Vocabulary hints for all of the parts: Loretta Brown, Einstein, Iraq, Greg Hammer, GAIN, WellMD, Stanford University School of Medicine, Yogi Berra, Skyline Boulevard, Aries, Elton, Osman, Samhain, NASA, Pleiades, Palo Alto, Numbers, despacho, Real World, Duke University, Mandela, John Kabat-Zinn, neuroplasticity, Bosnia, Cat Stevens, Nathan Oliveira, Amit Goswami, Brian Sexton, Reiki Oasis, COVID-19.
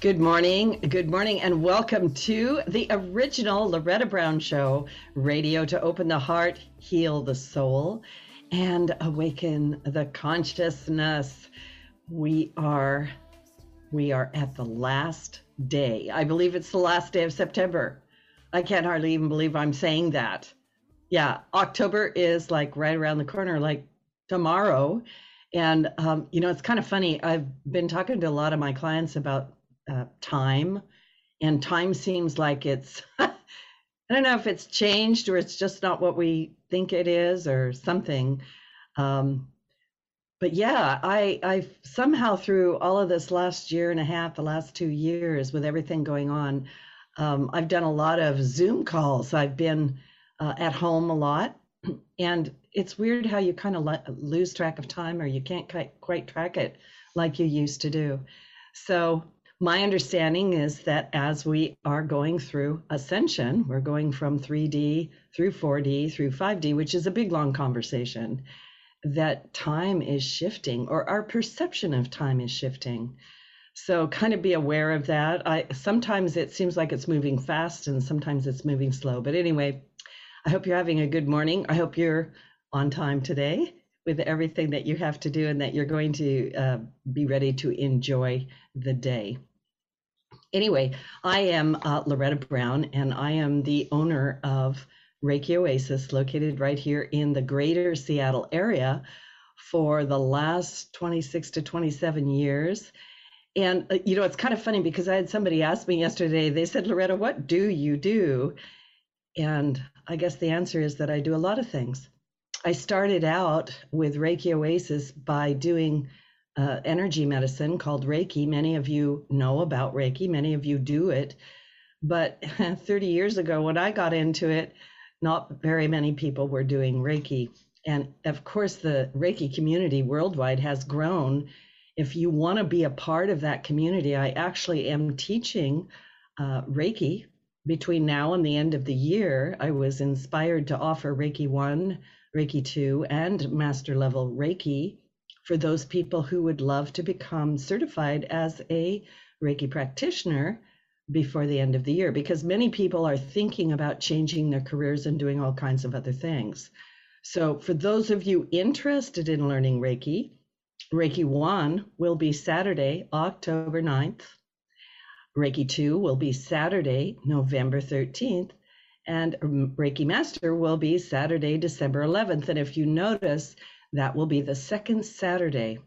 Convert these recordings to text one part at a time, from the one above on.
Good morning, and welcome to the original Loretta Brown Show, radio to open the heart, heal the soul, and awaken the consciousness. We are at the last day. I believe it's the last day of September. I can't hardly even believe I'm saying that. Yeah, October is like right around the corner, like tomorrow. And, it's kind of funny. I've been talking to a lot of my clients about time, and time seems like it's, I don't know if it's changed or it's just not what we think it is or something. But yeah, I somehow through all of this last year and a half, the last 2 years with everything going on, I've done a lot of Zoom calls. I've been at home a lot, and it's weird how you kind of lose track of time, or you can't quite track it like you used to do. So my understanding is that as we are going through ascension, we're going from 3D through 4D through 5D, which is a big, long conversation, that time is shifting, or our perception of time is shifting. So kind of be aware of that. Sometimes it seems like it's moving fast, and sometimes it's moving slow. But anyway, I hope you're having a good morning. I hope you're on time today with everything that you have to do, and that you're going to be ready to enjoy the day. Anyway, I am Loretta Brown, and I am the owner of Reiki Oasis, located right here in the greater Seattle area for the last 26 to 27 years. And, it's kind of funny because I had somebody ask me yesterday, they said, Loretta, what do you do? And I guess the answer is that I do a lot of things. I started out with Reiki Oasis by doing energy medicine called Reiki. Many of you know about Reiki. Many of you do it. But 30 years ago, when I got into it, not very many people were doing Reiki. And of course, the Reiki community worldwide has grown. If you want to be a part of that community, I actually am teaching Reiki between now and the end of the year. I was inspired to offer Reiki 1, Reiki 2, and master level Reiki for those people who would love to become certified as a Reiki practitioner before the end of the year, because many people are thinking about changing their careers and doing all kinds of other things. So for those of you interested in learning Reiki, Reiki 1 will be Saturday, October 9th. Reiki 2 will be Saturday, November 13th. And Reiki Master will be Saturday, December 11th. And if you notice, that will be the second Saturday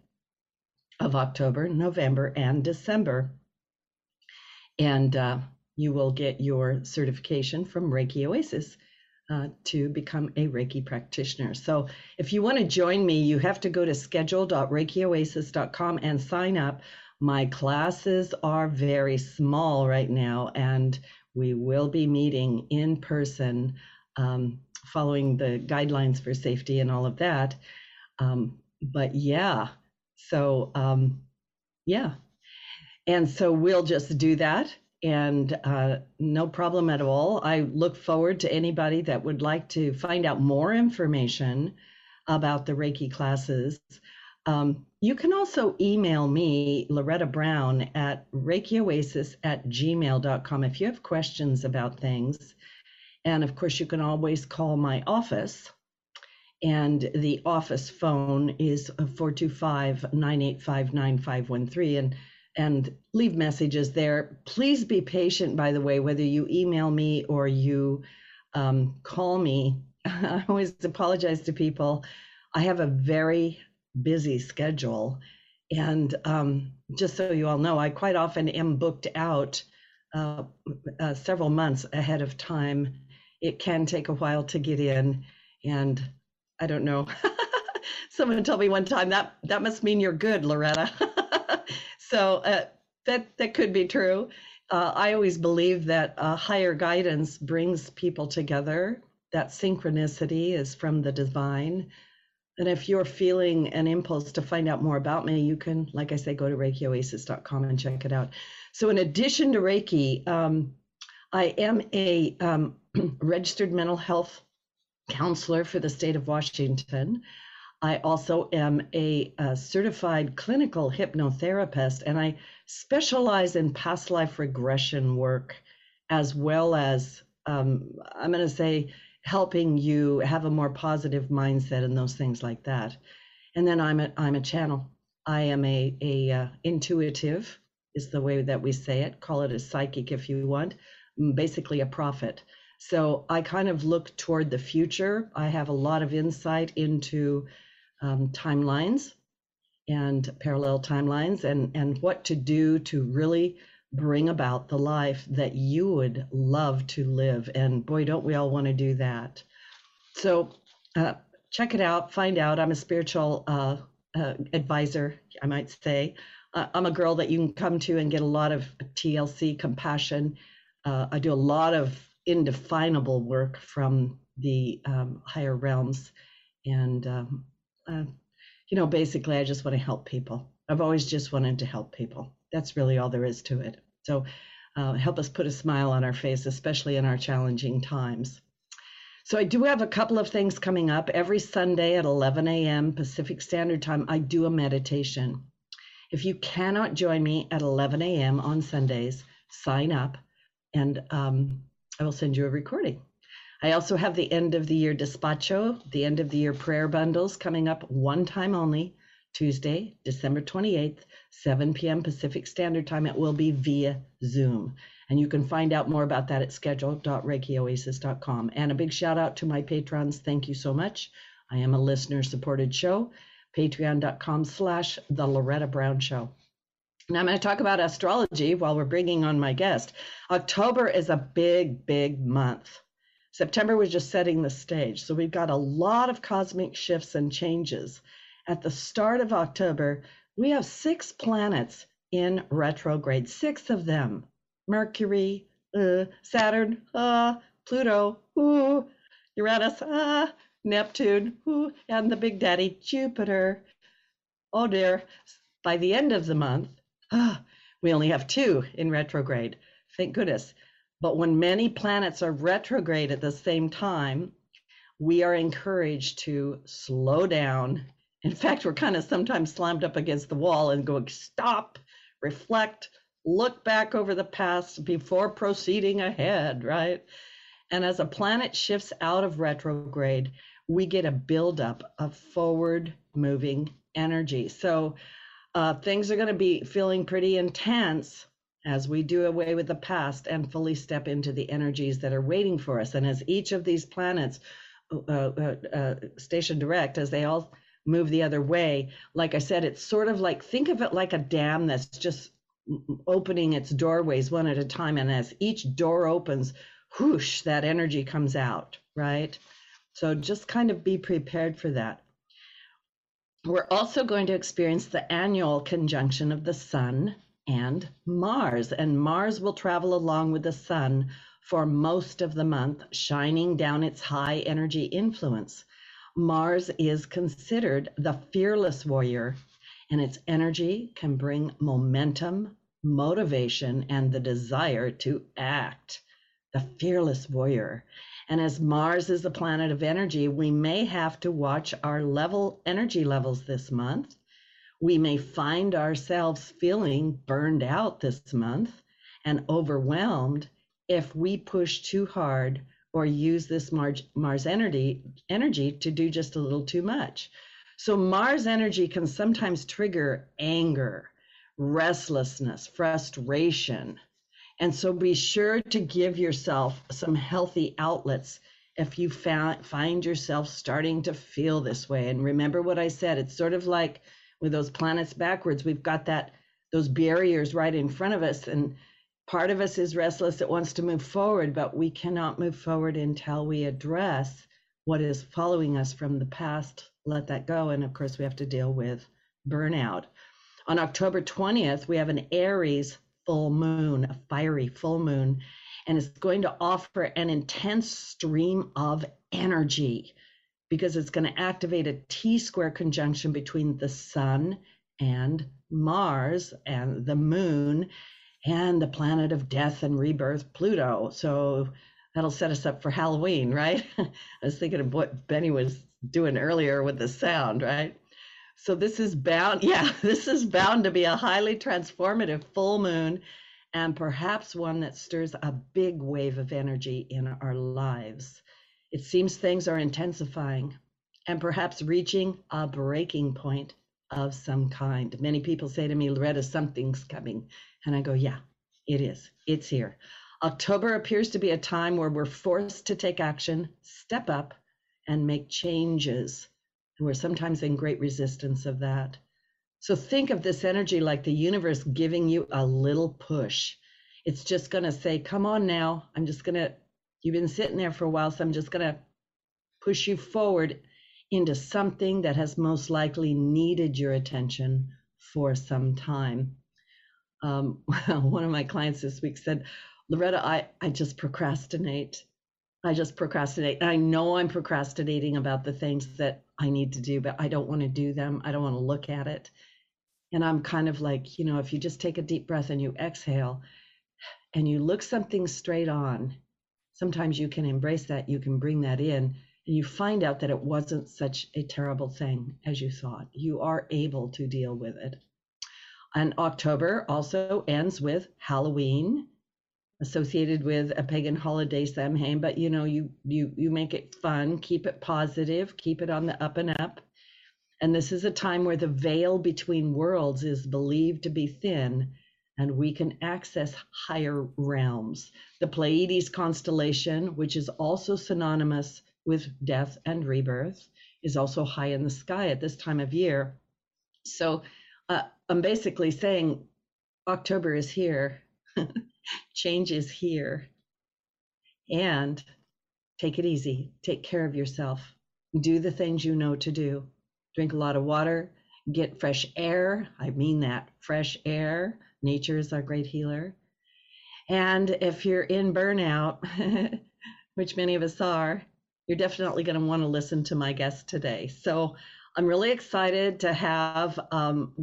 of October, November, and December. And you will get your certification from Reiki Oasis to become a Reiki practitioner. So if you want to join me, you have to go to schedule.reikioasis.com and sign up. My classes are very small right now, and we will be meeting in person, following the guidelines for safety and all of that. And so we'll just do that, and no problem at all. I look forward to anybody that would like to find out more information about the Reiki classes. You can also email me, Loretta Brown, at reikioasis@gmail.com if you have questions about things. And of course, you can always call my office. And the office phone is 425-985-9513, and leave messages there. Please be patient, by the way, whether you email me or you call me. I always apologize to people. I have a very busy schedule, and just so you all know, I quite often am booked out several months ahead of time. It can take a while to get in, and I don't know. Someone told me one time that must mean you're good, Loretta. So that could be true. I always believe that higher guidance brings people together. That synchronicity is from the divine. And if you're feeling an impulse to find out more about me, you can, like I say, go to ReikiOasis.com and check it out. So in addition to Reiki, I am a registered mental health counselor for the state of Washington. I also am a certified clinical hypnotherapist, and I specialize in past life regression work, as well as, I'm going to say, helping you have a more positive mindset and those things like that. And then I'm a channel. I am a intuitive, is the way that we say it. Call it a psychic if you want, basically a prophet. So I kind of look toward the future. I have a lot of insight into timelines and parallel timelines, and what to do to really bring about the life that you would love to live. And boy, don't we all want to do that. So check it out, find out. I'm a spiritual advisor, I might say. I'm a girl that you can come to and get a lot of TLC, compassion. I do a lot of indefinable work from the higher realms, and you know, basically I just want to help people. I've always just wanted to help people. That's really all there is to it. So help us put a smile on our face, especially in our challenging times. So I do have a couple of things coming up. Every Sunday at 11 a.m. Pacific Standard Time, I do a meditation. If you cannot join me at 11 a.m. on Sundays, sign up, and I will send you a recording. I also have the end of the year despacho, the end of the year prayer bundles coming up one time only, Tuesday, December 28th, 7 p.m. Pacific Standard Time. It will be via Zoom. And you can find out more about that at schedule.reikioasis.com. And a big shout out to my patrons. Thank you so much. I am a listener supported show, patreon.com/The Loretta Brown Show. And I'm going to talk about astrology while we're bringing on my guest. October is a big, big month. September was just setting the stage. So we've got a lot of cosmic shifts and changes. At the start of October, we have 6 planets in retrograde, 6 of them. Mercury, Saturn, Pluto, Uranus, Neptune, and the big daddy, Jupiter. Oh dear, by the end of the month, we only have 2 in retrograde. Thank goodness. But when many planets are retrograde at the same time, we are encouraged to slow down. In fact, we're kind of sometimes slammed up against the wall and going, stop, reflect, look back over the past before proceeding ahead, right? And as a planet shifts out of retrograde, we get a buildup of forward moving energy. So things are going to be feeling pretty intense as we do away with the past and fully step into the energies that are waiting for us. And as each of these planets station direct, as they all move the other way, like I said, it's sort of like, think of it like a dam that's just opening its doorways one at a time. And as each door opens, whoosh, that energy comes out, right? So just kind of be prepared for that. We're also going to experience the annual conjunction of the Sun and Mars will travel along with the Sun for most of the month, shining down its high energy influence. Mars is considered the fearless warrior, and its energy can bring momentum, motivation, and the desire to act. The fearless warrior. And as Mars is the planet of energy, we may have to watch our energy levels this month. We may find ourselves feeling burned out this month and overwhelmed if we push too hard or use this Mars energy to do just a little too much. So Mars energy can sometimes trigger anger, restlessness, frustration. And so be sure to give yourself some healthy outlets if you find yourself starting to feel this way. And remember what I said, it's sort of like with those planets backwards, we've got those barriers right in front of us, and part of us is restless, it wants to move forward, but we cannot move forward until we address what is following us from the past, let that go, and of course we have to deal with burnout. On October 20th, we have an Aries full moon, a fiery full moon, and it's going to offer an intense stream of energy because it's going to activate a T-square conjunction between the Sun and Mars and the moon and the planet of death and rebirth, Pluto. So that'll set us up for Halloween, right? I was thinking of what Benny was doing earlier with the sound, right? So this is bound, this is bound to be a highly transformative full moon, and perhaps one that stirs a big wave of energy in our lives. It seems things are intensifying and perhaps reaching a breaking point of some kind. Many people say to me, Loretta, something's coming. And I go, yeah, it is. It's here. October appears to be a time where we're forced to take action, step up, and make changes. And we're sometimes in great resistance of that. So think of this energy like the universe giving you a little push. It's just going to say, come on now. I'm just going to, you've been sitting there for a while, so I'm just going to push you forward into something that has most likely needed your attention for some time. One of my clients this week said, Loretta, I just procrastinate. I just procrastinate. And I know I'm procrastinating about the things that I need to do, but I don't want to do them. I don't want to look at it. And I'm kind of like, you know, if you just take a deep breath and you exhale and you look something straight on, sometimes you can embrace that, you can bring that in, and you find out that it wasn't such a terrible thing as you thought. You are able to deal with it. And October also ends with Halloween, associated with a pagan holiday, Samhain, but you know, you make it fun, keep it positive, keep it on the up and up. And this is a time where the veil between worlds is believed to be thin, and we can access higher realms. The Pleiades constellation, which is also synonymous with death and rebirth, is also high in the sky at this time of year. So I'm basically saying October is here. Change is here, and take it easy. Take care of yourself. Do the things you know to do. Drink a lot of water, get fresh air. I mean that, fresh air. Nature is our great healer. And if you're in burnout, which many of us are, you're definitely going to want to listen to my guest today. So I'm really excited to have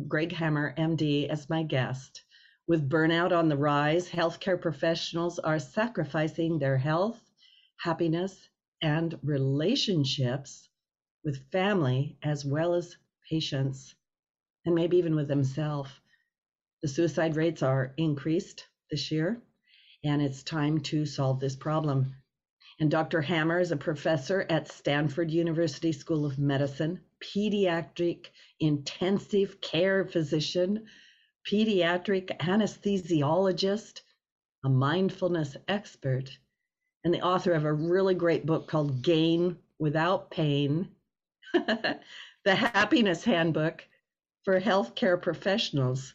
Greg Hammer, MD, as my guest. With burnout on the rise, healthcare professionals are sacrificing their health, happiness, and relationships with family as well as patients, and maybe even with themselves. The suicide rates are increased this year, and it's time to solve this problem. And Dr. Hammer is a professor at Stanford University School of Medicine, pediatric intensive care physician, pediatric anesthesiologist, a mindfulness expert, and the author of a really great book called GAIN Without Pain, the Happiness Handbook for Healthcare Professionals,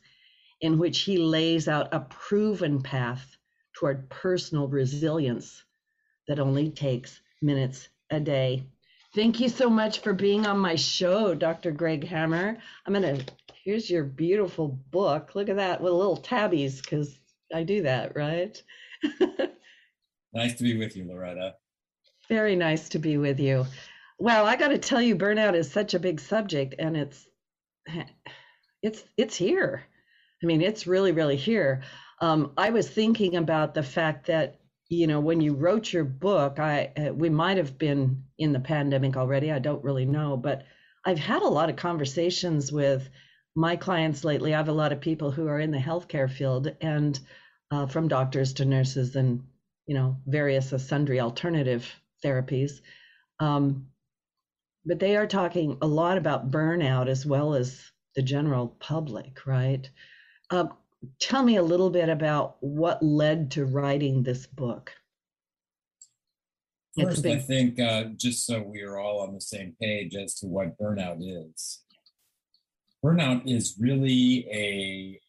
in which he lays out a proven path toward personal resilience that only takes minutes a day. Thank you so much for being on my show, Dr. Greg Hammer. Here's your beautiful book. Look at that with little tabbies, because I do that, right? Nice to be with you, Loretta. Very nice to be with you. Well, I got to tell you, burnout is such a big subject, and it's here. I mean, it's really, really here. I was thinking about the fact that, you know, when you wrote your book, we might have been in the pandemic already. I don't really know, but I've had a lot of conversations with my clients lately. I have a lot of people who are in the healthcare field, and from doctors to nurses and, you know, various sundry alternative therapies. But they are talking a lot about burnout as well as the general public, right? Tell me a little bit about what led to writing this book. First, I think just so we are all on the same page as to what burnout is. Burnout is really a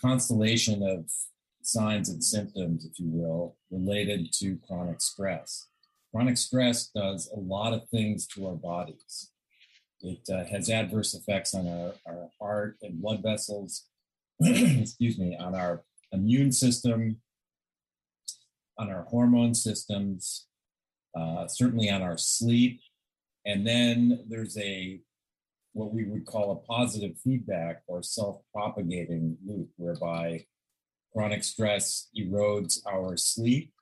constellation of signs and symptoms, if you will, related to chronic stress. Chronic stress does a lot of things to our bodies. It has adverse effects on our heart and blood vessels, excuse me, on our immune system, on our hormone systems, certainly on our sleep. And then there's what we would call a positive feedback or self-propagating loop, whereby chronic stress erodes our sleep,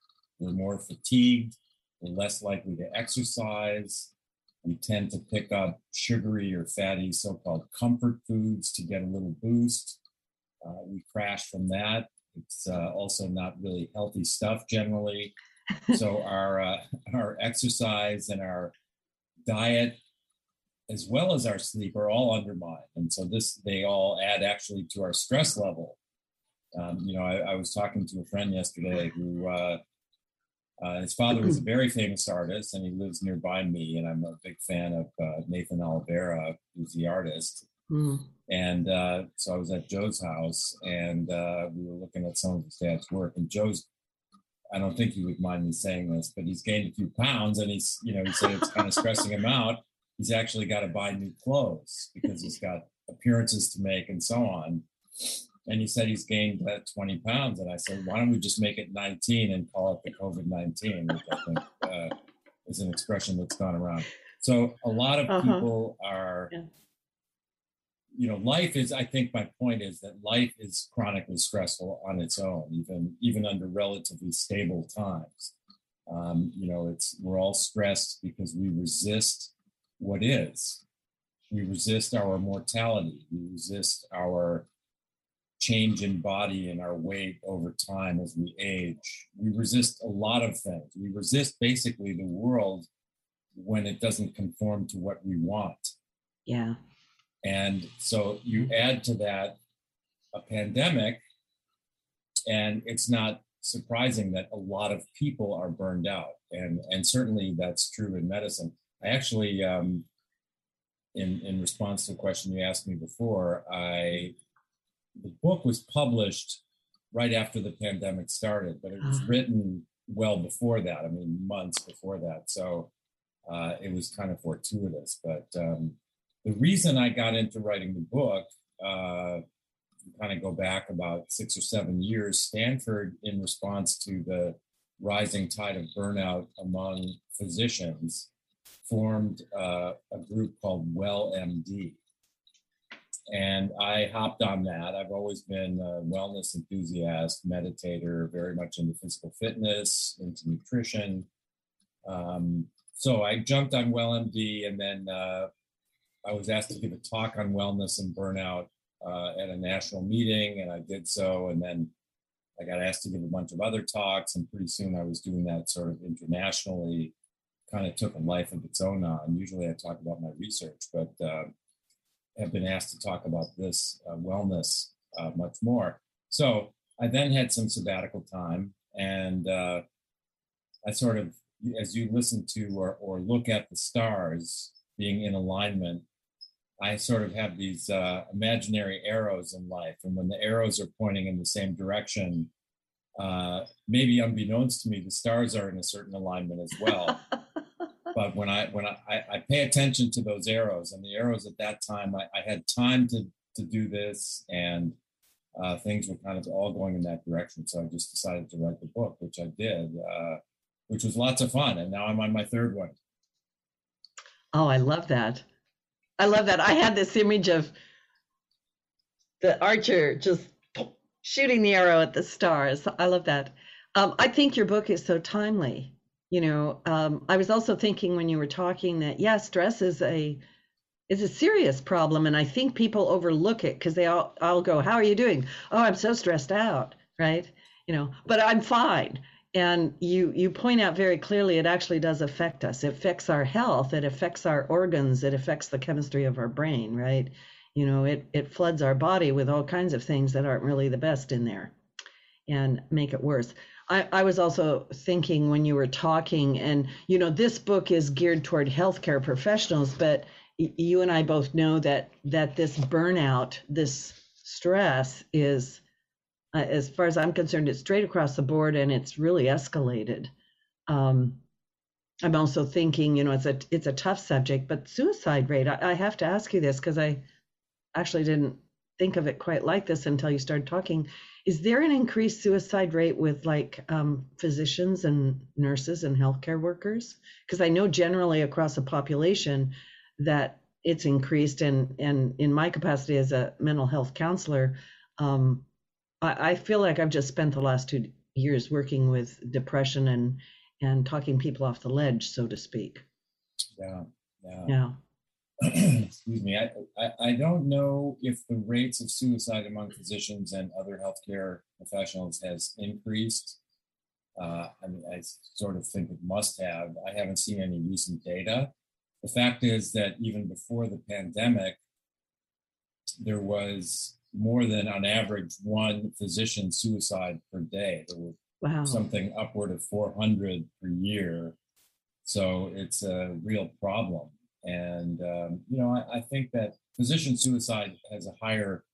We're more fatigued. We're less likely to exercise. We tend to pick up sugary or fatty so-called comfort foods to get a little boost. We crash from that. It's also not really healthy stuff generally. So our exercise and our diet, as well as our sleep, are all undermined. And so they all add actually to our stress level. I was talking to a friend yesterday who, his father was a very famous artist, and he lives nearby me, and I'm a big fan of Nathan Oliveira, who's the artist. Mm. And so I was at Joe's house, and we were looking at some of his dad's work. And Joe's, I don't think he would mind me saying this, but he's gained a few pounds, and he's, he said it's kind of stressing him out. He's actually got to buy new clothes because he's got appearances to make and so on. And he said he's gained 20 pounds. And I said, why don't we just make it 19 and call it the COVID-19, which I think is an expression that's gone around. So a lot of people are, life is, I think my point is that life is chronically stressful on its own, even under relatively stable times. We're all stressed because we resist what is. We resist our mortality. We resist our change in body and our weight over time as we age. We resist a lot of things. We resist basically the world when it doesn't conform to what we want. Yeah. And so you add to that a pandemic, and it's not surprising that a lot of people are burned out. And certainly that's true in medicine. I actually, in response to a question you asked me before, the book was published right after the pandemic started, but it was written well before that. I mean, months before that. So it was kind of fortuitous. But the reason I got into writing the book, kind of go back about 6 or 7 years, Stanford, in response to the rising tide of burnout among physicians, formed a group called WellMD. And I hopped on that. I've always been a wellness enthusiast, meditator, very much into physical fitness, into nutrition. So I jumped on WellMD, and then I was asked to give a talk on wellness and burnout at a national meeting, and I did so. And then I got asked to give a bunch of other talks, and pretty soon I was doing that sort of internationally. Kind of took a life of its own on. Usually I talk about my research, but have been asked to talk about this wellness much more. So I then had some sabbatical time, and I sort of, as you listen to or look at the stars being in alignment, I sort of have these imaginary arrows in life. And when the arrows are pointing in the same direction, maybe unbeknownst to me, the stars are in a certain alignment as well. But when I pay attention to those arrows, and the arrows at that time, I had time to do this, and things were kind of all going in that direction. So I just decided to write the book, which I did, which was lots of fun. And now I'm on my third one. Oh, I love that. I love that. I had this image of the archer just shooting the arrow at the stars. I love that. I think your book is so timely. I was also thinking when you were talking that, stress is a serious problem. And I think people overlook it because they all go, how are you doing? Oh, I'm so stressed out, right? But I'm fine. And you point out very clearly, it actually does affect us. It affects our health. It affects our organs. It affects the chemistry of our brain, right? It floods our body with all kinds of things that aren't really the best in there and make it worse. I was also thinking when you were talking, and this book is geared toward healthcare professionals, but you and I both know that this burnout, this stress is, as far as I'm concerned, it's straight across the board, and it's really escalated. I'm also thinking, it's a tough subject, but suicide rate, I have to ask you this because I actually didn't think of it quite like this until you started talking. Is there an increased suicide rate with physicians and nurses and healthcare workers? Because I know generally across the population that it's increased. And in my capacity as a mental health counselor, I feel like I've just spent the last 2 years working with depression and talking people off the ledge, so to speak. Yeah. Excuse me. I don't know if the rates of suicide among physicians and other healthcare professionals has increased. I mean, I sort of think it must have. I haven't seen any recent data. The fact is that even before the pandemic, there was more than on average one physician suicide per day. There were something upward of 400 per year. So it's a real problem. And, you know, I think that physician suicide has a higher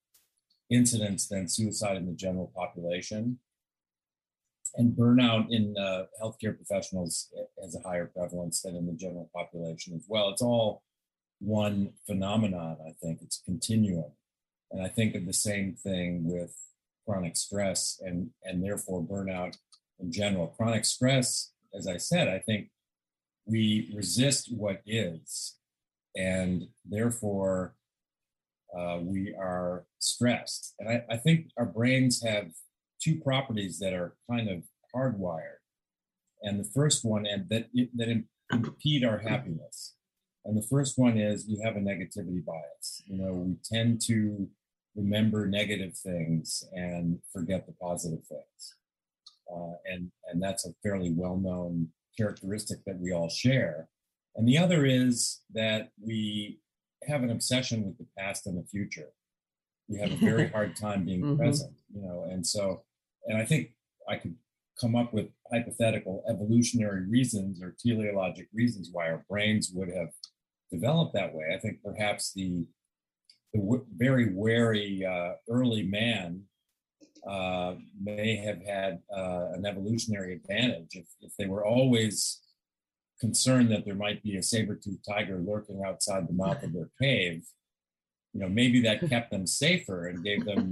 incidence than suicide in the general population. And burnout in healthcare professionals has a higher prevalence than in the general population as well. It's all one phenomenon, I think. It's continuum. And I think of the same thing with chronic stress and therefore burnout in general. Chronic stress, as I said, I think we resist what is, and therefore we are stressed. And I think our brains have two properties that are kind of hardwired. And the first one, and that impede our happiness. And the first one is we have a negativity bias. You know, we tend to remember negative things and forget the positive things. And that's a fairly well-known characteristic that we all share. And the other is that we have an obsession with the past and the future. We have a very hard time being present, you know, and so, and I think I could come up with hypothetical evolutionary reasons or teleologic reasons why our brains would have developed that way. I think perhaps the very wary early man may have had an evolutionary advantage if they were always concerned that there might be a saber-toothed tiger lurking outside the mouth of their cave. You know, maybe that kept them safer and gave them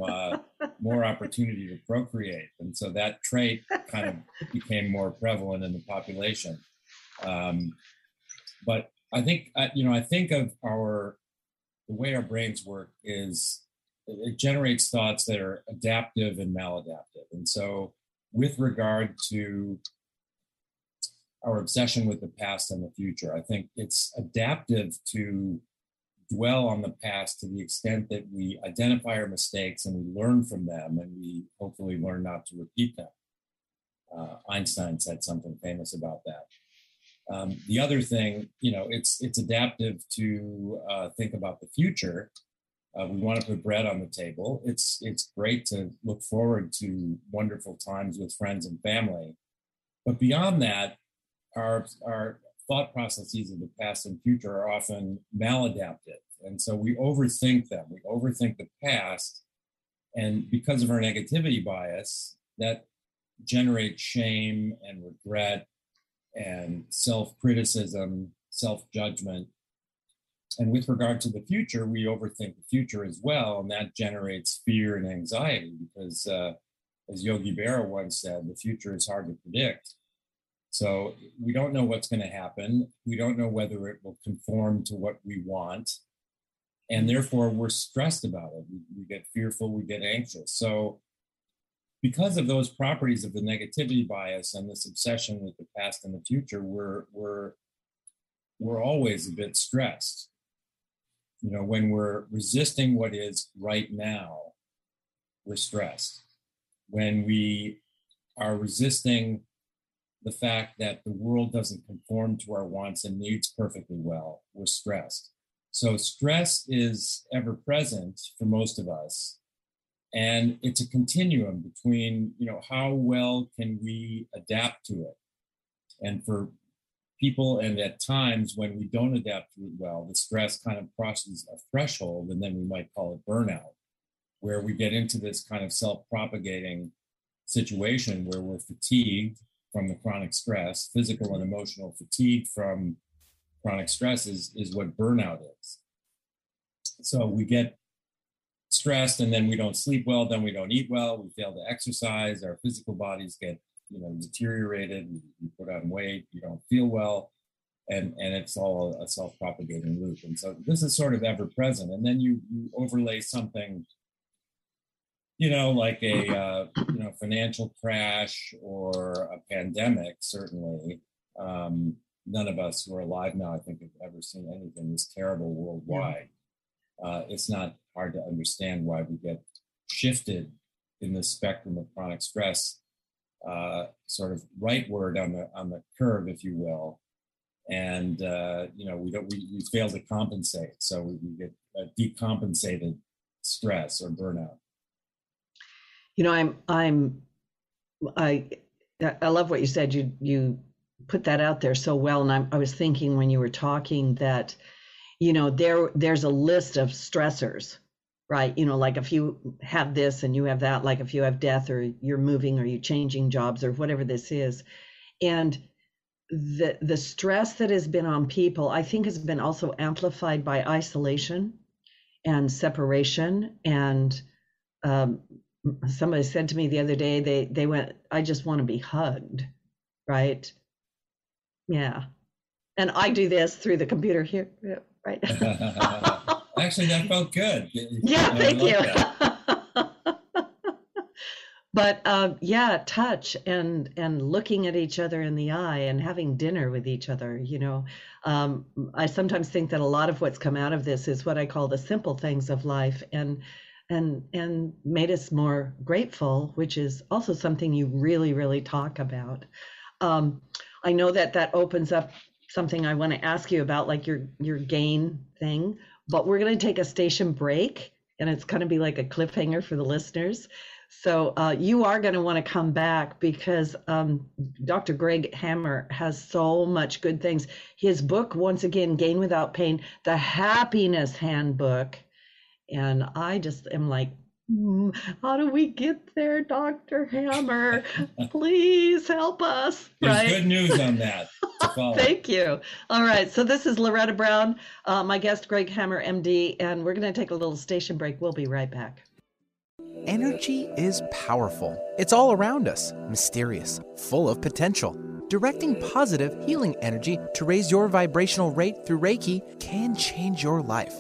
more opportunity to procreate. And so that trait kind of became more prevalent in the population. But I think, you know, I think of the way our brains work is it generates thoughts that are adaptive and maladaptive. And so with regard to our obsession with the past and the future, I think it's adaptive to dwell on the past to the extent that we identify our mistakes and we learn from them and we hopefully learn not to repeat them. Einstein said something famous about that. The other thing, you know, it's adaptive to think about the future. We want to put bread on the table. It's great to look forward to wonderful times with friends and family. But beyond that, our thought processes of the past and future are often maladaptive. And so we overthink them. We overthink the past. And because of our negativity bias, that generates shame and regret and self-criticism, self-judgment. And with regard to the future, we overthink the future as well. And that generates fear and anxiety because, as Yogi Berra once said, the future is hard to predict. So we don't know what's going to happen. We don't know whether it will conform to what we want. And therefore, we're stressed about it. We get fearful, we get anxious. So because of those properties of the negativity bias and this obsession with the past and the future, we're always a bit stressed. You know, when we're resisting what is right now, we're stressed. When we are resisting the fact that the world doesn't conform to our wants and needs perfectly well, we're stressed. So stress is ever present for most of us. And it's a continuum between, you know, how well can we adapt to it? And for people, and at times when we don't adapt to it well, the stress kind of crosses a threshold, and then we might call it burnout, where we get into this kind of self-propagating situation where we're fatigued from the chronic stress. Physical and emotional fatigue from chronic stress is what burnout is. So we get stressed and then we don't sleep well, then we don't eat well, we fail to exercise, our physical bodies get, you know, deteriorated, you put on weight, you don't feel well, and it's all a self-propagating loop. And so this is sort of ever present. And then you overlay something you know, like a financial crash or a pandemic, certainly. None of us who are alive now, I think, have ever seen anything this terrible worldwide. Yeah. It's not hard to understand why we get shifted in the spectrum of chronic stress, sort of rightward on the curve, if you will. And we fail to compensate, so we get a decompensated stress or burnout. You know, I love what you said. You put that out there so well, and I was thinking when you were talking that, you know, there's a list of stressors, right? You know, like if you have this and you have that, like if you have death or you're moving or you're changing jobs or whatever this is, and the stress that has been on people, I think, has been also amplified by isolation and separation. And somebody said to me the other day, they went, I just want to be hugged, right? Yeah. And I do this through the computer here, right? Actually, that felt good. Yeah, thank you. But touch and looking at each other in the eye and having dinner with each other, you know. I sometimes think that a lot of what's come out of this is what I call the simple things of life, and made us more grateful, which is also something you really, really talk about. I know that opens up something I want to ask you about, like your GAIN thing, but we're going to take a station break, and it's going to be like a cliffhanger for the listeners. So you are going to want to come back because Dr. Greg Hammer has so much good things. His book, once again, Gain Without Pain, The Happiness Handbook. And I just am like, how do we get there, Dr. Hammer? Please help us. There's right? Good news on that. Thank you. All right. So this is Loretta Brown, my guest, Greg Hammer, MD, and we're going to take a little station break. We'll be right back. Energy is powerful. It's all around us, mysterious, full of potential. Directing positive, healing energy to raise your vibrational rate through Reiki can change your life.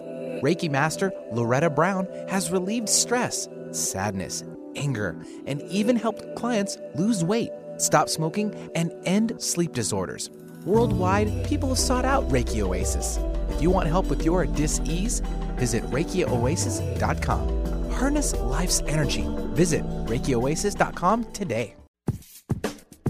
Reiki Master Loretta Brown has relieved stress, sadness, anger, and even helped clients lose weight, stop smoking, and end sleep disorders. Worldwide, people have sought out Reiki Oasis. If you want help with your dis-ease, visit ReikiOasis.com. Harness life's energy. Visit ReikiOasis.com today.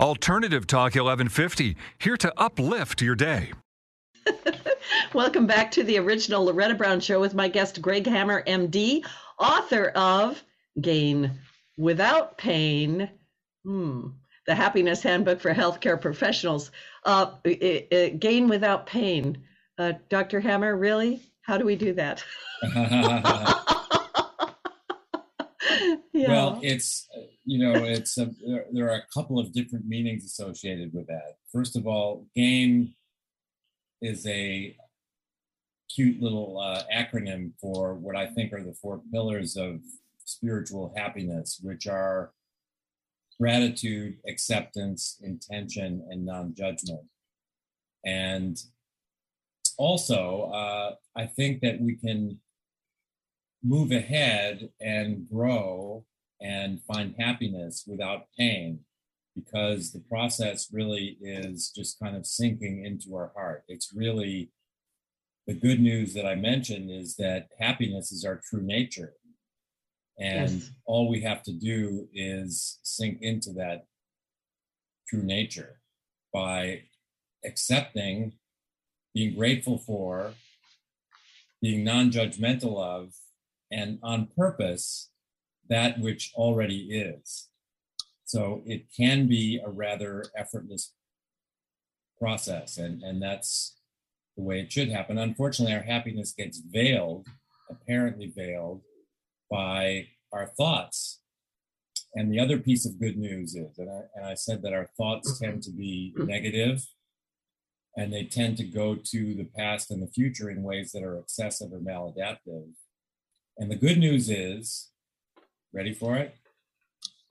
Alternative Talk 1150, here to uplift your day. Welcome back to the original Loretta Brown Show with my guest, Greg Hammer, MD, author of Gain Without Pain, The Happiness Handbook for Healthcare Professionals. Gain Without Pain. Dr. Hammer, really? How do we do that? Yeah. Well, there are a couple of different meanings associated with that. First of all, GAIN is a cute little acronym for what I think are the four pillars of spiritual happiness, which are gratitude, acceptance, intention, and non-judgment. And also, I think that we can move ahead and grow and find happiness without pain, because the process really is just kind of sinking into our heart. It's really the good news that I mentioned is that happiness is our true nature. And yes, all we have to do is sink into that true nature by accepting, being grateful for, being non-judgmental of, and on purpose, that which already is. So it can be a rather effortless process, and that's the way it should happen. Unfortunately, our happiness gets veiled, apparently veiled, by our thoughts And the other piece of good news is, and I said that our thoughts tend to be negative, and they tend to go to the past and the future in ways that are excessive or maladaptive. And the good news is, ready for it?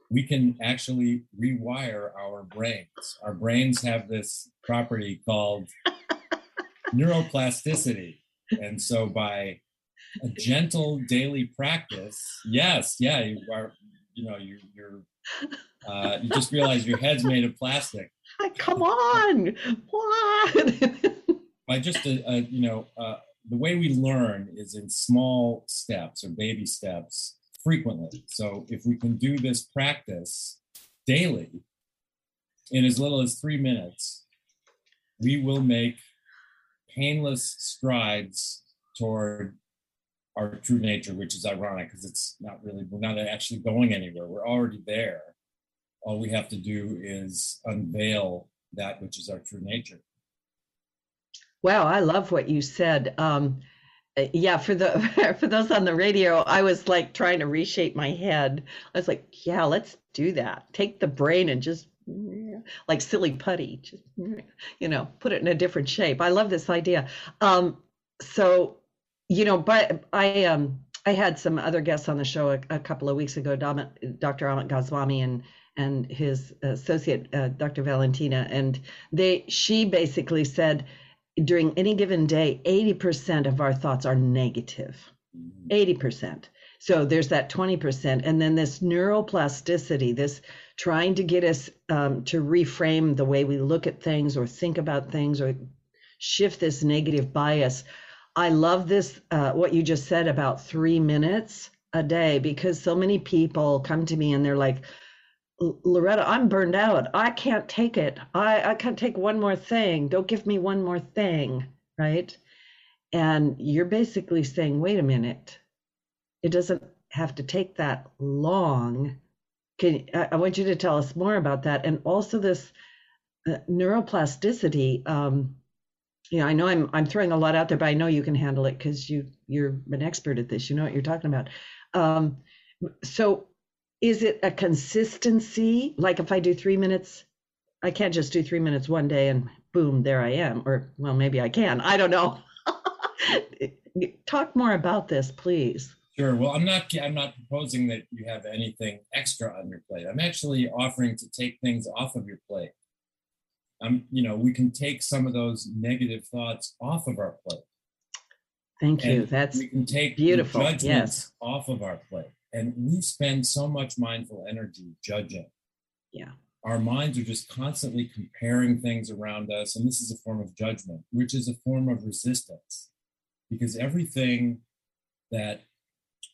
We can actually rewire our brains. Our brains have this property called neuroplasticity. And so by a gentle daily practice, you just realize your head's made of plastic. Come on, what? By just the way we learn is in small steps or baby steps frequently. So if we can do this practice daily in as little as 3 minutes, we will make painless strides toward our true nature, which is ironic because we're not actually going anywhere. We're already there. All we have to do is unveil that which is our true nature. Wow, I love what you said. For those on the radio, I was like trying to reshape my head. I was like, yeah, let's do that. Take the brain and just like silly putty, just put it in a different shape. I love this idea. But I had some other guests on the show a couple of weeks ago, Dr. Amit Goswami and his associate, Dr. Valentina, and she basically said during any given day, 80% of our thoughts are negative, 80%. So there's that 20%. And then this neuroplasticity, this trying to get us to reframe the way we look at things or think about things or shift this negative bias. I love this, what you just said about 3 minutes a day, because so many people come to me and they're like, Loretta, I'm burned out. I can't take it. I can't take one more thing. Don't give me one more thing, right? And you're basically saying, wait a minute, it doesn't have to take that long. I want you to tell us more about that. And also this neuroplasticity, I know I'm throwing a lot out there, but I know you can handle it because you're an expert at this. You know what you're talking about. So is it a consistency? Like if I do 3 minutes, I can't just do 3 minutes one day and boom, there I am. Or, well, maybe I can. I don't know. Talk more about this, please. Sure. Well, I'm not proposing that you have anything extra on your plate. I'm actually offering to take things off of your plate. We can take some of those negative thoughts off of our plate. Thank you. That's beautiful. We can take judgments off of our plate. And we spend so much mindful energy judging. Yeah. Our minds are just constantly comparing things around us. And this is a form of judgment, which is a form of resistance. Because everything that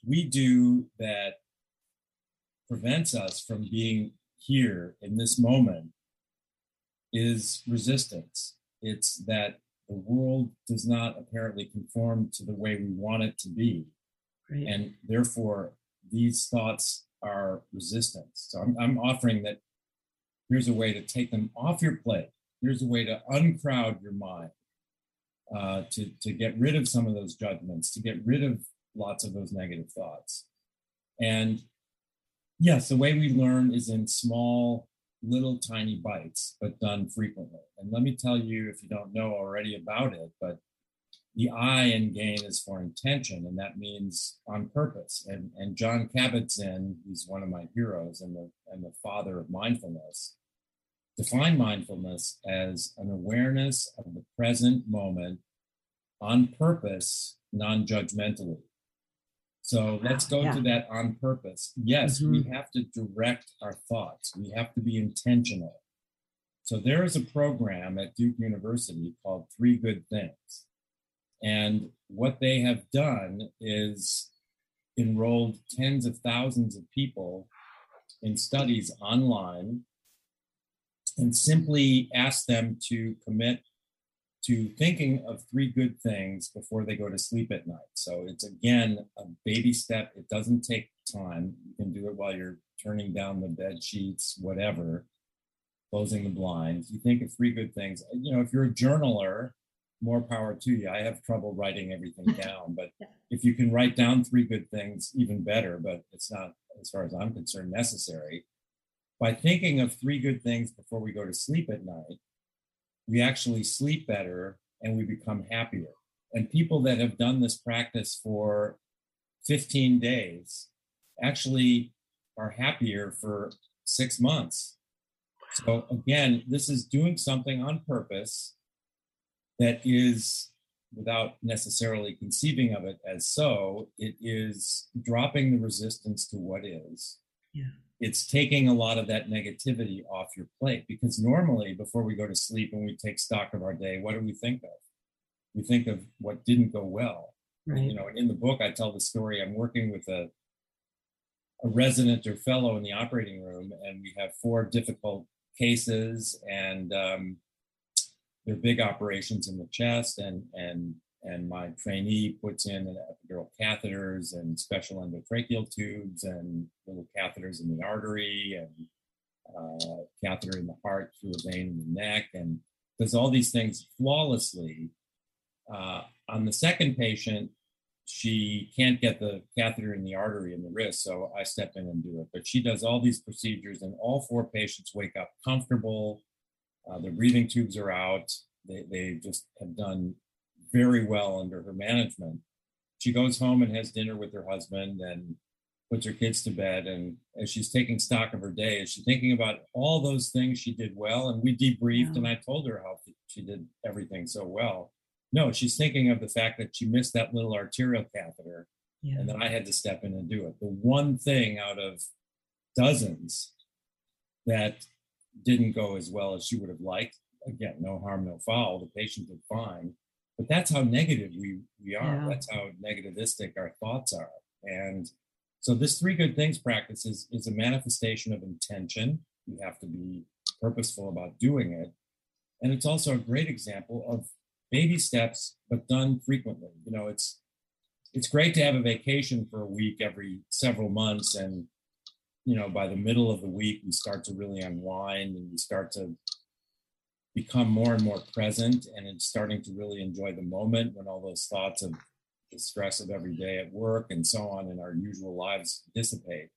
we do that prevents us from being here in this moment is resistance. It's that the world does not apparently conform to the way we want it to be. Right. And therefore, these thoughts are resistance. So I'm offering that here's a way to take them off your plate. Here's a way to uncrowd your mind, to get rid of some of those judgments, to get rid of lots of those negative thoughts. And yes, the way we learn is in small, little tiny bites, but done frequently. And let me tell you, if you don't know already about it, but the I in GAIN is for intention, and that means on purpose. And John Kabat-Zinn, he's one of my heroes and the father of mindfulness, defined mindfulness as an awareness of the present moment on purpose, non-judgmentally. So let's go to that on purpose. Yes, we have to direct our thoughts. We have to be intentional. So there is a program at Duke University called 3 Good Things. And what they have done is enrolled tens of thousands of people in studies online and simply asked them to commit to thinking of 3 good things before they go to sleep at night. So it's, again, a baby step. It doesn't take time. You can do it while you're turning down the bed sheets, whatever, closing the blinds. You think of 3 good things. If you're a journaler, more power to you. I have trouble writing everything down, but if you can write down 3 good things, even better, but it's not as far as I'm concerned, necessary. By thinking of three good things before we go to sleep at night, we actually sleep better and we become happier. And people that have done this practice for 15 days actually are happier for 6 months. So again, this is doing something on purpose that is, without necessarily conceiving of it as so, it is dropping the resistance to what is. Yeah. It's taking a lot of that negativity off your plate, because normally before we go to sleep and we take stock of our day, what do we think of? We think of what didn't go well. Right. You know, in the book, I tell the story, I'm working with a resident or fellow in the operating room, and we have 4 difficult cases, and they're big operations in the chest, and my trainee puts in an epidural catheters and special endotracheal tubes and little catheters in the artery and catheter in the heart through a vein in the neck, and does all these things flawlessly. On the second patient, she can't get the catheter in the artery in the wrist, so I step in and do it. But she does all these procedures, and all 4 patients wake up comfortable. Their breathing tubes are out. They just have done very well under her management. She goes home and has dinner with her husband and puts her kids to bed. And as she's taking stock of her day, is she thinking about all those things she did well? And we debriefed, and I told her how she did everything so well. No, she's thinking of the fact that she missed that little arterial catheter, and then I had to step in and do it. The one thing out of dozens that didn't go as well as she would have liked. Again, no harm, no foul. The patient did fine. But that's how negative we are. Yeah. That's how negativistic our thoughts are. And so this 3 good things practice is a manifestation of intention. You have to be purposeful about doing it. And it's also a great example of baby steps, but done frequently. You know, it's great to have a vacation for a week every several months. And, you know, by the middle of the week, we start to really unwind and we start to become more and more present, and it's starting to really enjoy the moment when all those thoughts of the stress of every day at work and so on in our usual lives dissipate.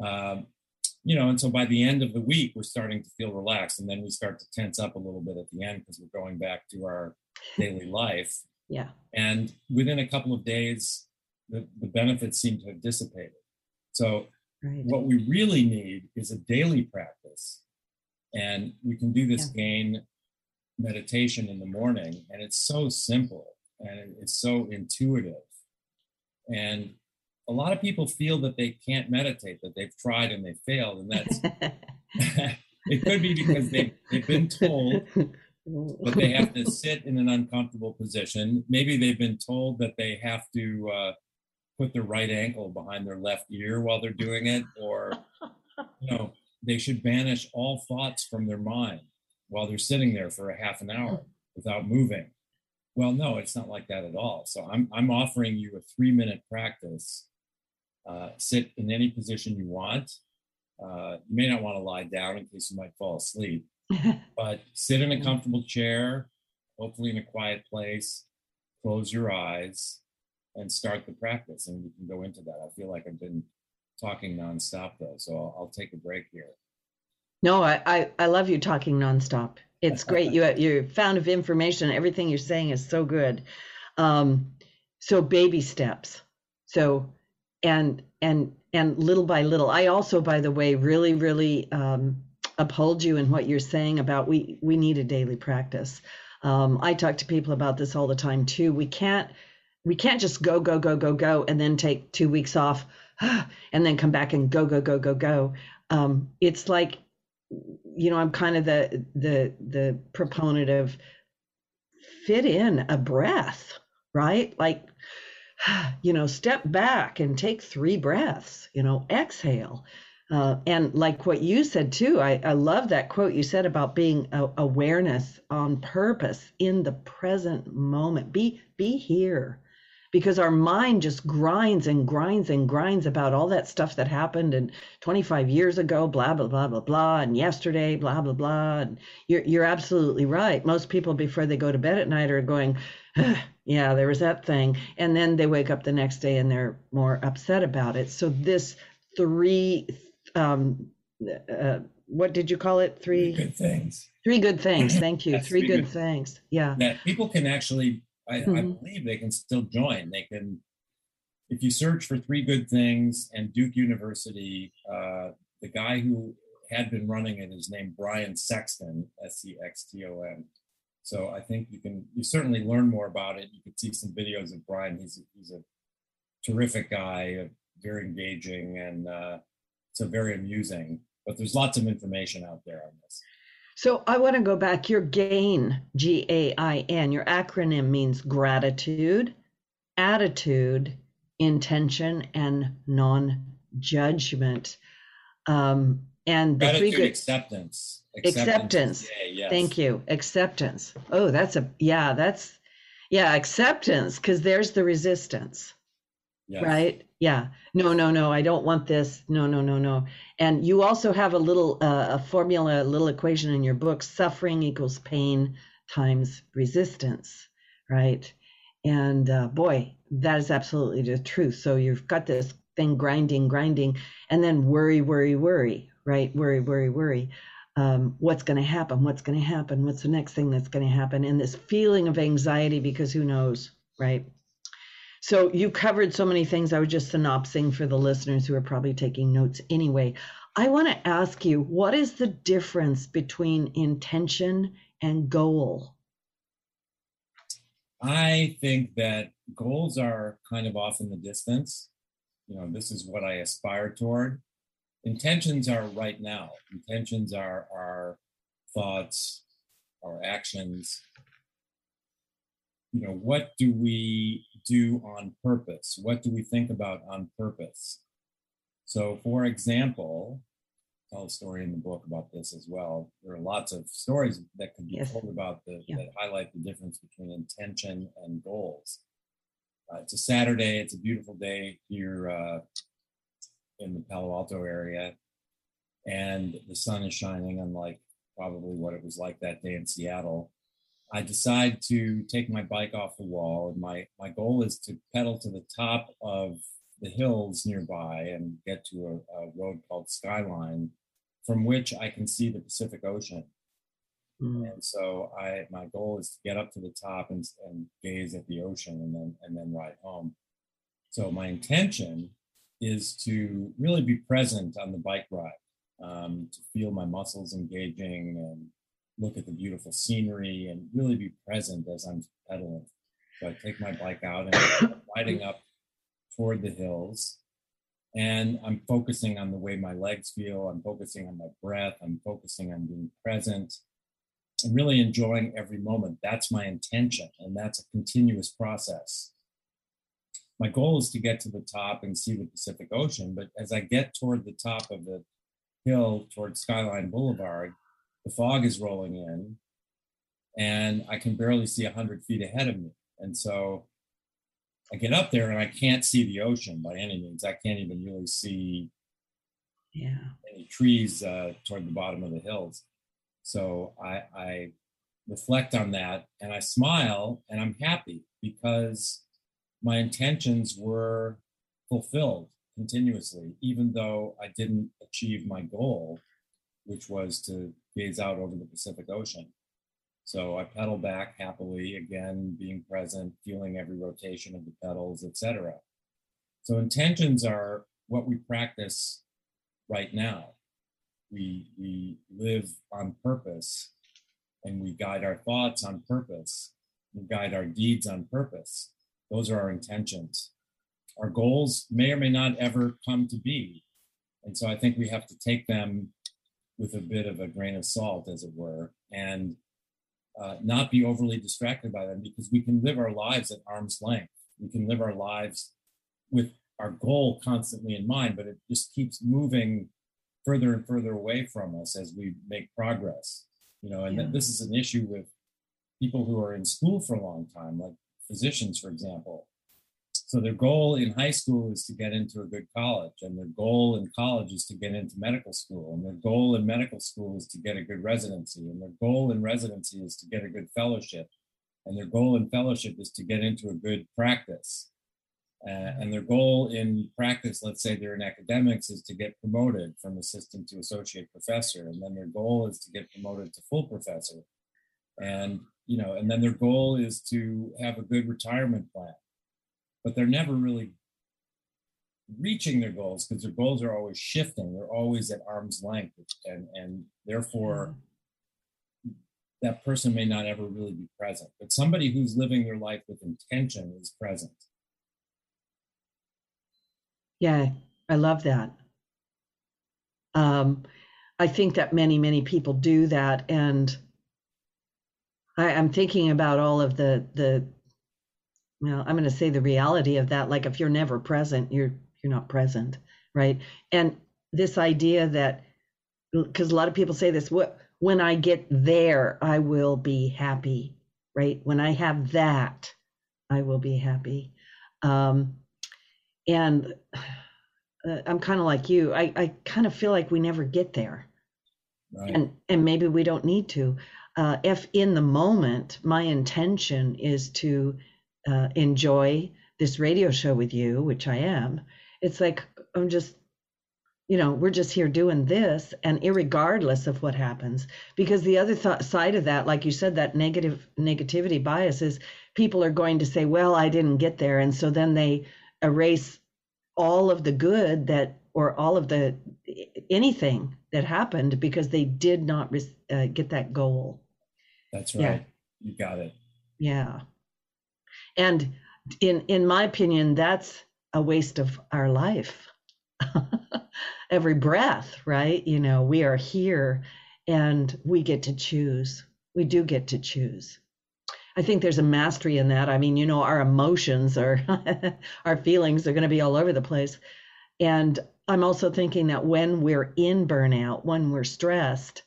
You know, and so by the end of the week, we're starting to feel relaxed, and then we start to tense up a little bit at the end because we're going back to our daily life. Yeah. And within a couple of days, the benefits seem to have dissipated. So right. What we really need is a daily practice. And we can do this GAIN meditation in the morning, and it's so simple and it's so intuitive. And a lot of people feel that they can't meditate, that they've tried and they failed, and that's it could be because they've been told that they have to sit in an uncomfortable position. Maybe they've been told that they have to put their right ankle behind their left ear while they're doing it, or you know, they should banish all thoughts from their mind while they're sitting there for a half an hour without moving. Well, no, it's not like that at all. So I'm offering you a 3-minute practice. Sit in any position you want. You may not want to lie down in case you might fall asleep, but sit in a comfortable chair, hopefully in a quiet place, close your eyes, and start the practice. And we can go into that. I feel like I've been talking nonstop though, so I'll take a break here. No, I love you talking nonstop. It's great. You're fond of information. Everything you're saying is so good. So baby steps. So and little by little. I also, by the way, really really uphold you in what you're saying about we need a daily practice. I talk to people about this all the time too. We can't just go and then take 2 weeks off. And then come back and go. It's like, you know, I'm kind of the proponent of fit in a breath, right? Like, you know, step back and take 3 breaths, you know, exhale. And like what you said too, I love that quote you said about being awareness on purpose in the present moment. Be here. Because our mind just grinds about all that stuff that happened and 25 years ago, blah, blah, blah, blah, blah, and yesterday, blah, blah, blah. And you're absolutely right. Most people before they go to bed at night are going, yeah, there was that thing. And then they wake up the next day and they're more upset about it. So this three, what did you call it? Three good things. Three good things. Thank you. Yes, three good things. Yeah. That people can actually, I believe they can still join. They can, if you search for three good things and Duke University, the guy who had been running it is named Brian Sexton, S-E-X-T-O-N. So I think you certainly learn more about it. You can see some videos of Brian. He's a terrific guy, very engaging, and so very amusing. But there's lots of information out there on this. So I want to go back. Your GAIN, G-A-I-N, your acronym means gratitude, attitude, intention, and non-judgment. And the gratitude, acceptance. Acceptance. Yeah, yes. Thank you. Acceptance. Oh, acceptance, because there's the resistance. Yes. Right? Yeah. No, I don't want this. No. And you also have a little a formula, a little equation in your book, suffering equals pain times resistance, right? And boy, that is absolutely the truth. So you've got this thing grinding, and then worry, right? Worry. What's going to happen? What's the next thing that's going to happen? And this feeling of anxiety, because who knows, right? So you covered so many things. I was just synopsing for the listeners who are probably taking notes anyway. I want to ask you, what is the difference between intention and goal? I think that goals are kind of off in the distance. You know, this is what I aspire toward. Intentions are right now. Intentions are our thoughts, our actions. You know, what do we do on purpose? What do we think about on purpose? So, for example, I tell a story in the book about this as well. There are lots of stories that could be told about that highlight the difference between intention and goals. It's a Saturday. It's a beautiful day here in the Palo Alto area, and the sun is shining, unlike probably what it was like that day in Seattle. I decide to take my bike off the wall, and my goal is to pedal to the top of the hills nearby and get to a road called Skyline, from which I can see the Pacific Ocean. Mm. And so my goal is to get up to the top and gaze at the ocean and then ride home. So my intention is to really be present on the bike ride, to feel my muscles engaging and look at the beautiful scenery and really be present as I'm pedaling. So I take my bike out and I'm riding up toward the hills, and I'm focusing on the way my legs feel. I'm focusing on my breath. I'm focusing on being present and really enjoying every moment. That's my intention, and that's a continuous process. My goal is to get to the top and see the Pacific Ocean, but as I get toward the top of the hill toward Skyline Boulevard, the fog is rolling in, and I can barely see 100 feet ahead of me. And so I get up there, and I can't see the ocean by any means. I can't even really see any trees toward the bottom of the hills. So I reflect on that, and I smile, and I'm happy because my intentions were fulfilled continuously, even though I didn't achieve my goal, which was to gaze out over the Pacific Ocean. So I pedal back happily, again, being present, feeling every rotation of the pedals, etc. So intentions are what we practice right now. We live on purpose, and we guide our thoughts on purpose. We guide our deeds on purpose. Those are our intentions. Our goals may or may not ever come to be. And so I think we have to take them with a bit of a grain of salt, as it were, and not be overly distracted by them, because we can live our lives at arm's length. We can live our lives with our goal constantly in mind, but it just keeps moving further and further away from us as we make progress. You know, and this is an issue with people who are in school for a long time, like physicians, for example. So their goal in high school is to get into a good college, and their goal in college is to get into medical school, and their goal in medical school is to get a good residency, and their goal in residency is to get a good fellowship, and their goal in fellowship is to get into a good practice. And their goal in practice, let's say they're in academics, is to get promoted from assistant to associate professor. And then their goal is to get promoted to full professor. And, you know, and then their goal is to have a good retirement plan. But they're never really reaching their goals because their goals are always shifting. They're always at arm's length. And therefore, that person may not ever really be present. But somebody who's living their life with intention is present. Yeah, I love that. I think that many people do that. And I'm thinking about all of the well, I'm going to say the reality of that. Like if you're never present, you're not present, right? And this idea that, because a lot of people say this, when I get there, I will be happy, right? When I have that, I will be happy. And I'm kind of like you. I kind of feel like we never get there, right. And maybe we don't need to. If in the moment, my intention is to enjoy this radio show with you, which I am, it's like I'm just, you know, we're just here doing this, and irregardless of what happens. Because the other side of that, like you said, that negativity bias is people are going to say, well, I didn't get there, and so then they erase all of the good that, or all of the anything that happened because they did not get that goal. That's right. Yeah. You got it. Yeah. And in my opinion, that's a waste of our life. Every breath, right? You know, we are here and we get to choose. We do get to choose. I think there's a mastery in that. I mean, you know, our emotions or our feelings are going to be all over the place. And I'm also thinking that when we're in burnout, when we're stressed,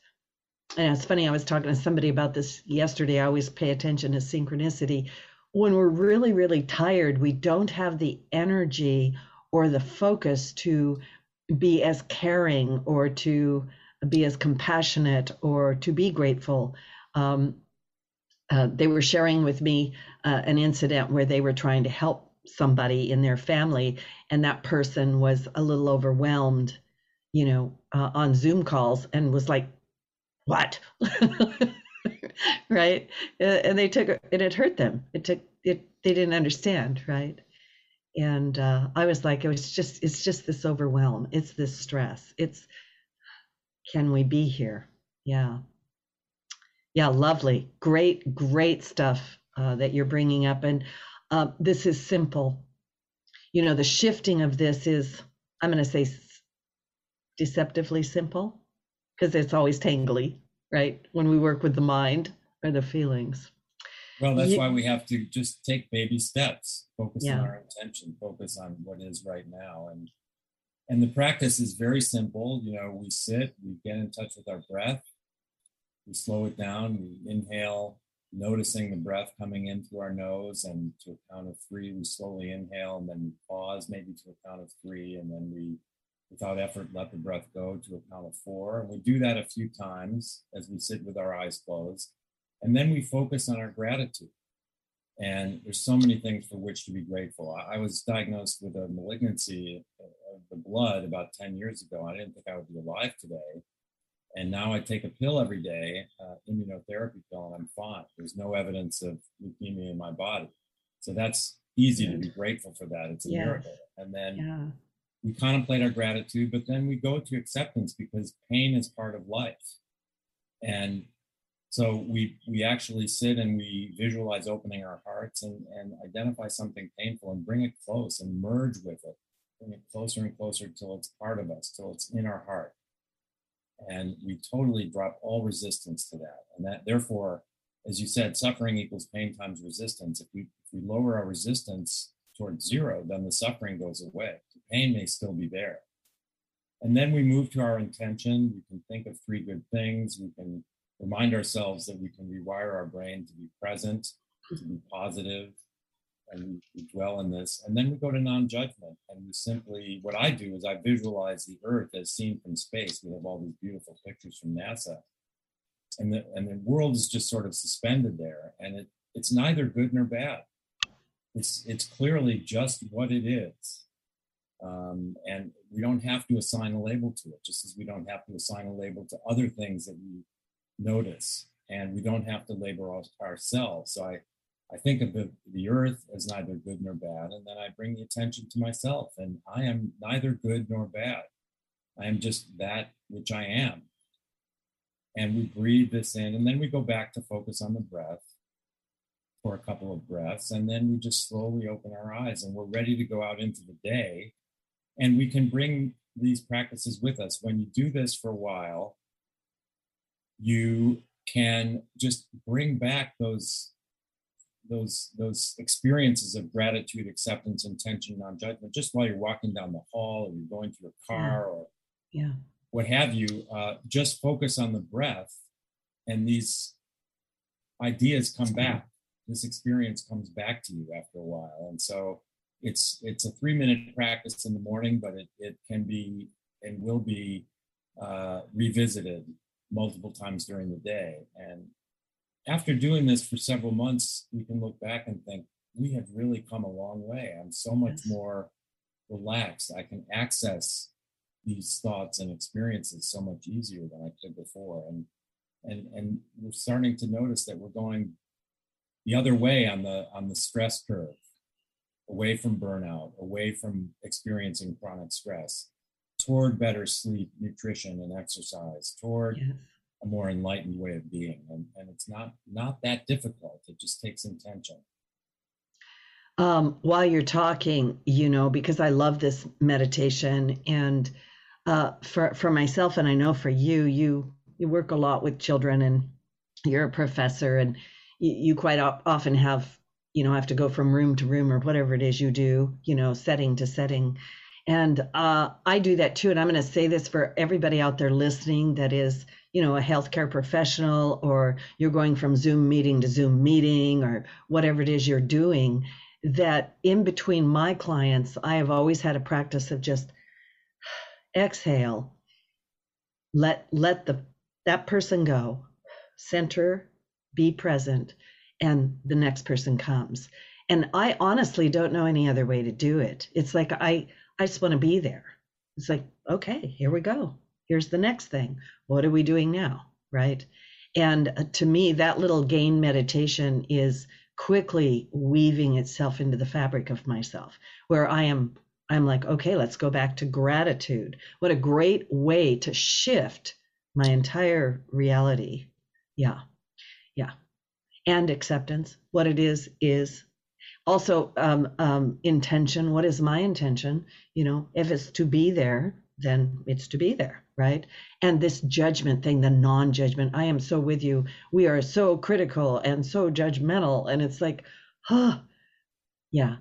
and it's funny, I was talking to somebody about this yesterday. I always pay attention to synchronicity. When we're really, really tired, we don't have the energy or the focus to be as caring or to be as compassionate or to be grateful. They were sharing with me an incident where they were trying to help somebody in their family, and that person was a little overwhelmed, you know, on Zoom calls, and was like, "What?" Right? And they took it, and it hurt them. It took it. They didn't understand, right? And I was like, it's just this overwhelm. It's this stress. It's, can we be here? Yeah. Yeah, lovely. Great stuff that you're bringing up. And this is simple. You know, the shifting of this is, I'm going to say deceptively simple, because it's always tangly, right? When we work with the mind or the feelings. Well, that's why we have to just take baby steps, focus on our intention, focus on what is right now. And the practice is very simple. You know, we sit, we get in touch with our breath. We slow it down, we inhale, noticing the breath coming in through our nose, and to a count of three, we slowly inhale, and then we pause maybe to a count of three, and then we, without effort, let the breath go to a count of four. And we do that a few times as we sit with our eyes closed. And then we focus on our gratitude. And there's so many things for which to be grateful. I was diagnosed with a malignancy of the blood about 10 years ago. I didn't think I would be alive today. And now I take a pill every day, immunotherapy pill, and I'm fine. There's no evidence of leukemia in my body. So that's easy to be grateful for that. It's a miracle. And then we contemplate our gratitude, but then we go to acceptance because pain is part of life. And so we actually sit and we visualize opening our hearts and identify something painful and bring it close and merge with it. Bring it closer and closer till it's part of us, till it's in our heart. And we totally drop all resistance to that. And that, therefore, as you said, suffering equals pain times resistance. If we lower our resistance towards zero, then the suffering goes away. The pain may still be there. And then we move to our intention. We can think of three good things. We can remind ourselves that we can rewire our brain to be present, to be positive, and we dwell in this. And then we go to non-judgment, and we simply, what I do is I visualize the Earth as seen from space. We have all these beautiful pictures from NASA. And the world is just sort of suspended there. And it's neither good nor bad. It's clearly just what it is. And we don't have to assign a label to it, just as we don't have to assign a label to other things that we notice. And we don't have to label ourselves. So I think of the earth as neither good nor bad, and then I bring the attention to myself, and I am neither good nor bad. I am just that which I am. And we breathe this in, and then we go back to focus on the breath for a couple of breaths, and then we just slowly open our eyes, and we're ready to go out into the day. And we can bring these practices with us. When you do this for a while, you can just bring back those experiences of gratitude, acceptance, intention, non-judgment, just while you're walking down the hall or you're going to your car or what have you. Just focus on the breath, and these ideas come back. This experience comes back to you after a while. And so it's a 3-minute practice in the morning, but it can be and will be revisited multiple times during the day. And after doing this for several months, we can look back and think, we have really come a long way. I'm so much more relaxed. I can access these thoughts and experiences so much easier than I could before. And we're starting to notice that we're going the other way on the stress curve, away from burnout, away from experiencing chronic stress, toward better sleep, nutrition, and exercise, toward a more enlightened way of being. And it's not that difficult. It just takes intention. While you're talking, because I love this meditation, and for myself, and I know for you work a lot with children, and you're a professor, and you quite often have to go from room to room or whatever it is you do, setting to setting. And I do that too. And I'm going to say this for everybody out there listening that is, a healthcare professional, or you're going from Zoom meeting to Zoom meeting or whatever it is you're doing, that in between my clients, I have always had a practice of just exhale, let that person go, center, be present, and the next person comes. And I honestly don't know any other way to do it. It's like, I just want to be there. It's like, okay, here we go. Here's the next thing. What are we doing now? Right. And to me, that little GAIN meditation is quickly weaving itself into the fabric of myself, where I'm like, okay, let's go back to gratitude. What a great way to shift my entire reality. Yeah. And acceptance. What it is also intention. What is my intention? If it's to be there, then it's to be there, right? And this judgment thing, the non-judgment, I am so with you. We are so critical and so judgmental. And it's like, we are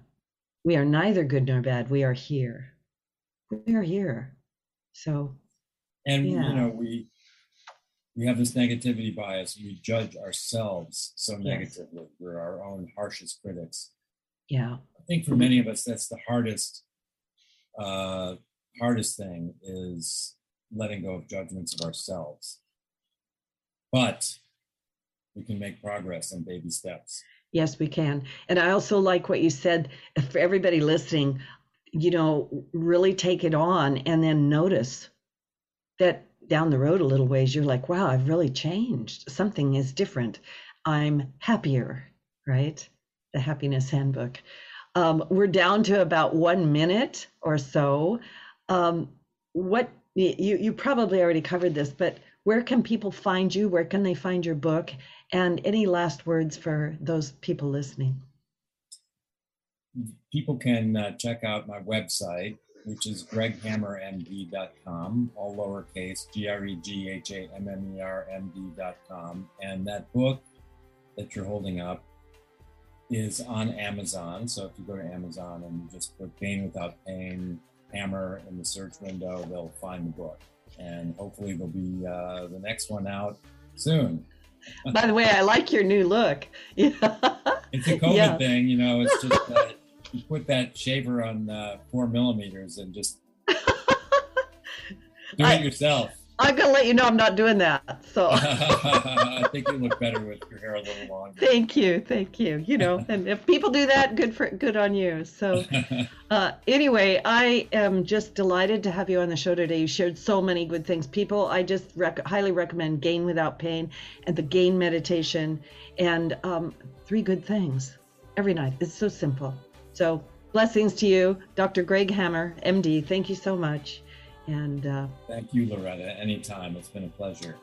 neither good nor bad. We are here. So. And, we have this negativity bias. We judge ourselves so negatively. Yes. We're our own harshest critics. Yeah. I think for many of us, that's the hardest thing, is letting go of judgments of ourselves. But we can make progress in baby steps. Yes, we can. And I also like what you said. For everybody listening, really take it on, and then notice that down the road a little ways, you're like, wow, I've really changed. Something is different. I'm happier, right? The Happiness Handbook. We're down to about 1 minute or so. What you probably already covered this, but where can people find you? Where can they find your book? And any last words for those people listening? People can check out my website, which is greghammermd.com, all lowercase, GREGHAMMERMD.com. And that book that you're holding up is on Amazon. So if you go to Amazon and just put Pain Without Pain, Hammer in the search window, they'll find the book. And hopefully there'll be the next one out soon. By the way, I like your new look. Yeah. It's a COVID thing, it's just that. You put that shaver on 4 millimeters and just do it yourself. I'm going to let you know I'm not doing that. So I think you look better with your hair a little longer. Thank you. Thank you. You know, and if people do that, good on you. So anyway, I am just delighted to have you on the show today. You shared so many good things. People, I just highly recommend Gain Without Pain and the Gain meditation, and 3 good things every night. It's so simple. So blessings to you, Dr. Greg Hammer, MD. Thank you so much. And thank you, Loretta. Anytime. It's been a pleasure.